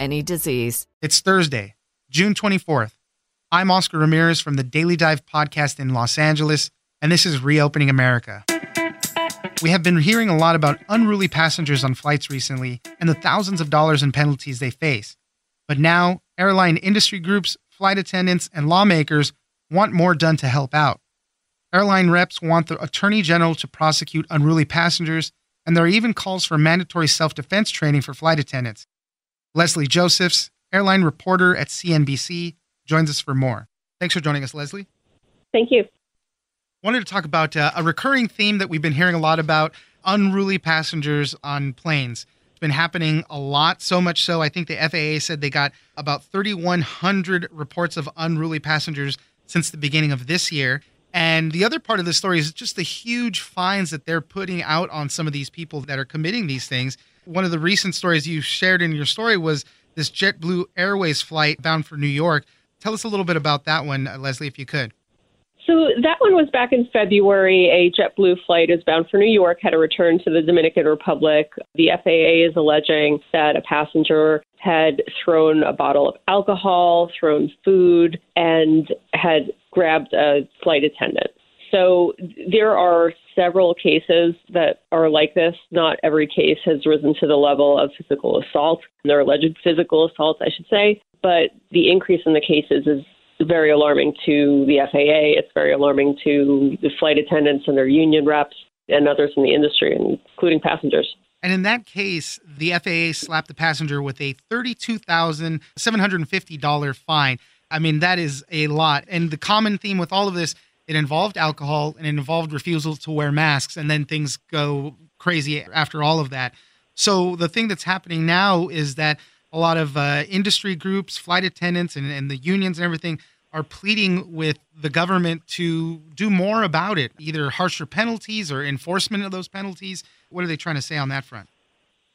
any disease. It's Thursday, June 24th. I'm Oscar Ramirez from the Daily Dive podcast in Los Angeles, and this is Reopening America. We have been hearing a lot about unruly passengers on flights recently and the thousands of dollars in penalties they face. But now, airline industry groups, flight attendants, and lawmakers want more done to help out. Airline reps want the Attorney General to prosecute unruly passengers, and there are even calls for mandatory self-defense training for flight attendants. Leslie Josephs, airline reporter at CNBC, joins us for more. Thanks for joining us, Leslie. Thank you. Wanted to talk about a recurring theme that we've been hearing a lot about: unruly passengers on planes. It's been happening a lot, so much so I think the FAA said they got about 3,100 reports of unruly passengers since the beginning of this year. And the other part of the story is just the huge fines that they're putting out on some of these people that are committing these things. One of the recent stories you shared in your story was this JetBlue Airways flight bound for New York. Tell us a little bit about that one, Leslie, if you could. So that one was back in February. A JetBlue flight is bound for New York, had a return to the Dominican Republic. The FAA is alleging that a passenger had thrown a bottle of alcohol, thrown food, and had grabbed a flight attendant. So there are several cases that are like this. Not every case has risen to the level of physical assault, or alleged physical assault, I should say. But the increase in the cases is very alarming to the FAA. It's very alarming to the flight attendants and their union reps and others in the industry, including passengers. And in that case, the FAA slapped the passenger with a $32,750 fine. I mean, that is a lot. And the common theme with all of this, it involved alcohol and it involved refusal to wear masks, and then things go crazy after all of that. So the thing that's happening now is that a lot of industry groups, flight attendants, and the unions and everything are pleading with the government to do more about it, either harsher penalties or enforcement of those penalties. What are they trying to say on that front?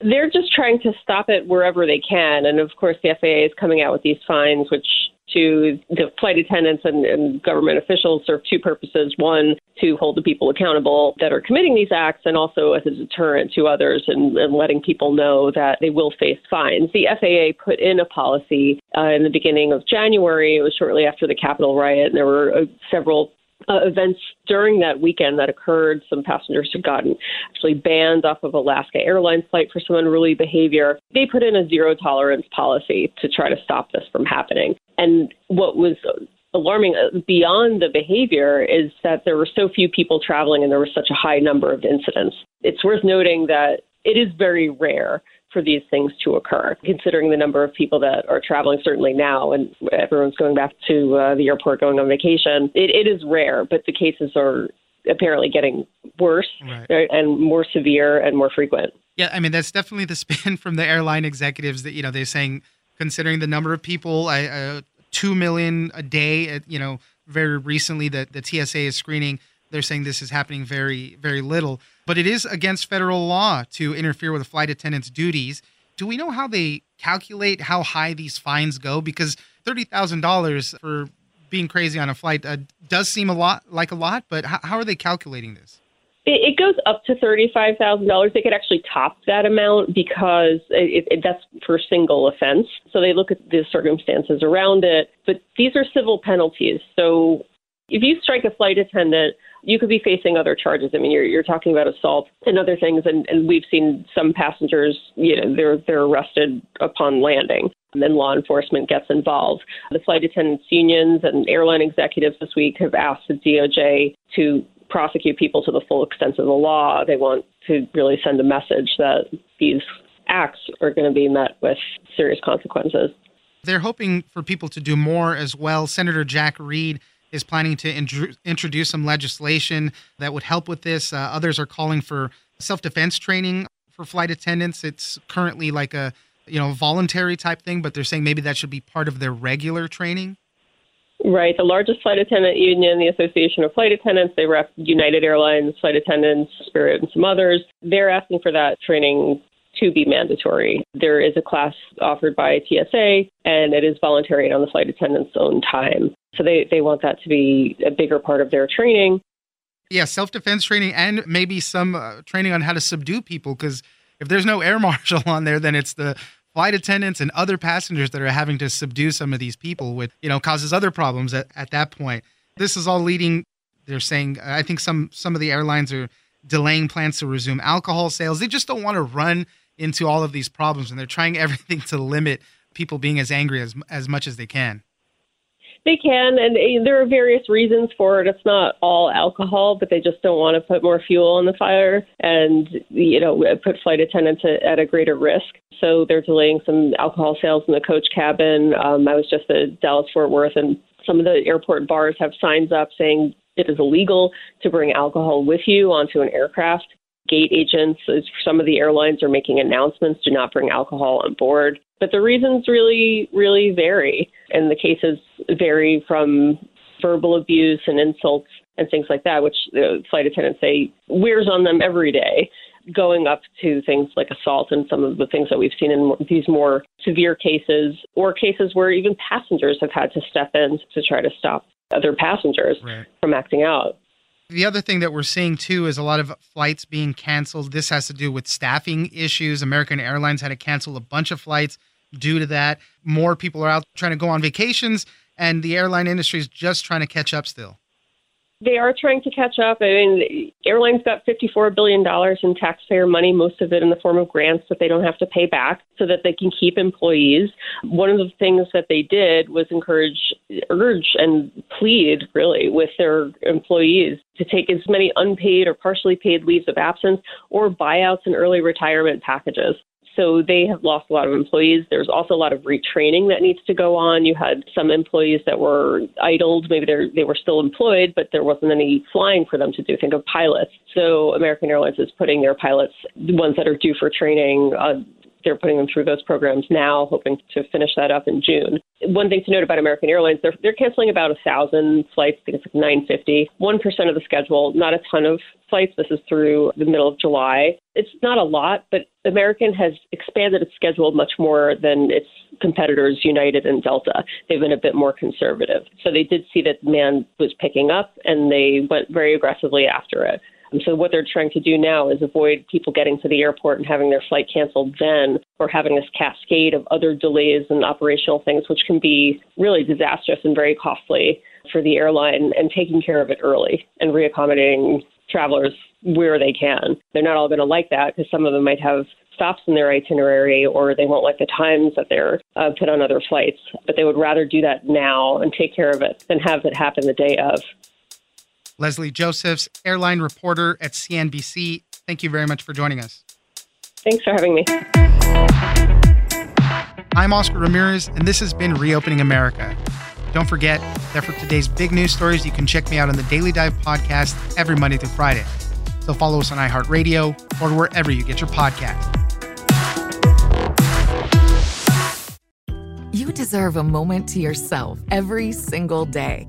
They're just trying to stop it wherever they can. And of course, the FAA is coming out with these fines, which to the flight attendants and government officials serve two purposes. One, to hold the people accountable that are committing these acts, and also as a deterrent to others and letting people know that they will face fines. The FAA put in a policy in the beginning of January. It was shortly after the Capitol riot, and there were several events during that weekend that occurred. Some passengers had gotten actually banned off of Alaska Airlines flight for some unruly behavior. They put in a zero tolerance policy to try to stop this from happening. And what was alarming beyond the behavior is that there were so few people traveling and there was such a high number of incidents. It's worth noting that it is very rare for these things to occur, considering the number of people that are traveling, certainly now, and everyone's going back to the airport, going on vacation. It is rare, but the cases are apparently getting worse, right, and more severe and more frequent. Yeah, I mean, that's definitely the spin from the airline executives that, you know, they're saying, considering the number of people, 2 million a day, you know, very recently that the TSA is screening, they're saying this is happening very, very little. But it is against federal law to interfere with a flight attendant's duties. Do we know how they calculate how high these fines go? Because $30,000 for being crazy on a flight does seem a lot, but how are they calculating this? It goes up to $35,000. They could actually top that amount because that's for single offense. So they look at the circumstances around it. But these are civil penalties. So if you strike a flight attendant, you could be facing other charges. I mean, you're talking about assault and other things. And we've seen some passengers, you know, they're arrested upon landing. And then law enforcement gets involved. The flight attendants unions and airline executives this week have asked the DOJ to prosecute people to the full extent of the law. They want to really send a message that these acts are going to be met with serious consequences. They're hoping for people to do more as well. Senator Jack Reed is planning to introduce some legislation that would help with this. Others are calling for self-defense training for flight attendants. It's currently like a, you know, voluntary type thing, but they're saying maybe that should be part of their regular training. Right. The largest flight attendant union, the Association of Flight Attendants, they rep United Airlines, flight attendants, Spirit, and some others. They're asking for that training to be mandatory. There is a class offered by TSA, and it is voluntary and on the flight attendant's own time. So they want that to be a bigger part of their training. Yeah, self-defense training and maybe some training on how to subdue people, because if there's no air marshal on there, then it's the flight attendants and other passengers that are having to subdue some of these people, which, you know, causes other problems at that point. This is all leading, they're saying, I think some of the airlines are delaying plans to resume alcohol sales. They just don't want to run into all of these problems, and they're trying everything to limit people being as angry as much as they can. They can, and there are various reasons for it. It's not all alcohol, but they just don't want to put more fuel on the fire and, you know, put flight attendants at a greater risk. So they're delaying some alcohol sales in the coach cabin. I was just at Dallas-Fort Worth, and some of the airport bars have signs up saying it is illegal to bring alcohol with you onto an aircraft. Gate agents, some of the airlines are making announcements, do not bring alcohol on board. But the reasons really, really vary. And the cases vary from verbal abuse and insults and things like that, which flight attendants say wears on them every day, going up to things like assault and some of the things that we've seen in these more severe cases, or cases where even passengers have had to step in to try to stop other passengers from acting out. The other thing that we're seeing, too, is a lot of flights being canceled. This has to do with staffing issues. American Airlines had to cancel a bunch of flights due to that. More people are out trying to go on vacations, and the airline industry is just trying to catch up still. They are trying to catch up. I mean, airlines got $54 billion in taxpayer money, most of it in the form of grants that they don't have to pay back so that they can keep employees. One of the things that they did was urge and plead, really, with their employees to take as many unpaid or partially paid leaves of absence or buyouts and early retirement packages. So they have lost a lot of employees. There's also a lot of retraining that needs to go on. You had some employees that were idled. Maybe they were still employed, but there wasn't any flying for them to do. Think of pilots. So American Airlines is putting their pilots, the ones that are due for training, they're putting them through those programs now, hoping to finish that up in June. One thing to note about American Airlines, they're canceling about 1,000 flights. I think it's like 950, 1% of the schedule, not a ton of flights. This is through the middle of July. It's not a lot, but American has expanded its schedule much more than its competitors, United and Delta. They've been a bit more conservative. So they did see that demand was picking up, and they went very aggressively after it. So what they're trying to do now is avoid people getting to the airport and having their flight canceled then, or having this cascade of other delays and operational things, which can be really disastrous and very costly for the airline, and taking care of it early and reaccommodating travelers where they can. They're not all going to like that because some of them might have stops in their itinerary, or they won't like the times that they're put on other flights. But they would rather do that now and take care of it than have it happen the day of. Leslie Josephs, airline reporter at CNBC. Thank you very much for joining us. Thanks for having me. I'm Oscar Ramirez, and this has been Reopening America. Don't forget that for today's big news stories, you can check me out on the Daily Dive podcast every Monday through Friday. So follow us on iHeartRadio or wherever you get your podcasts. You deserve a moment to yourself every single day.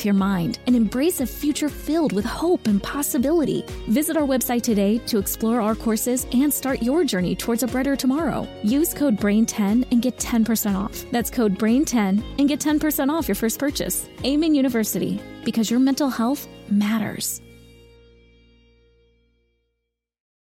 your mind and embrace a future filled with hope and possibility. Visit our website today to explore our courses and start your journey towards a brighter tomorrow. Use code BRAIN10 and get 10% off. That's code BRAIN10 and get 10% off your first purchase. Amen University, because your mental health matters.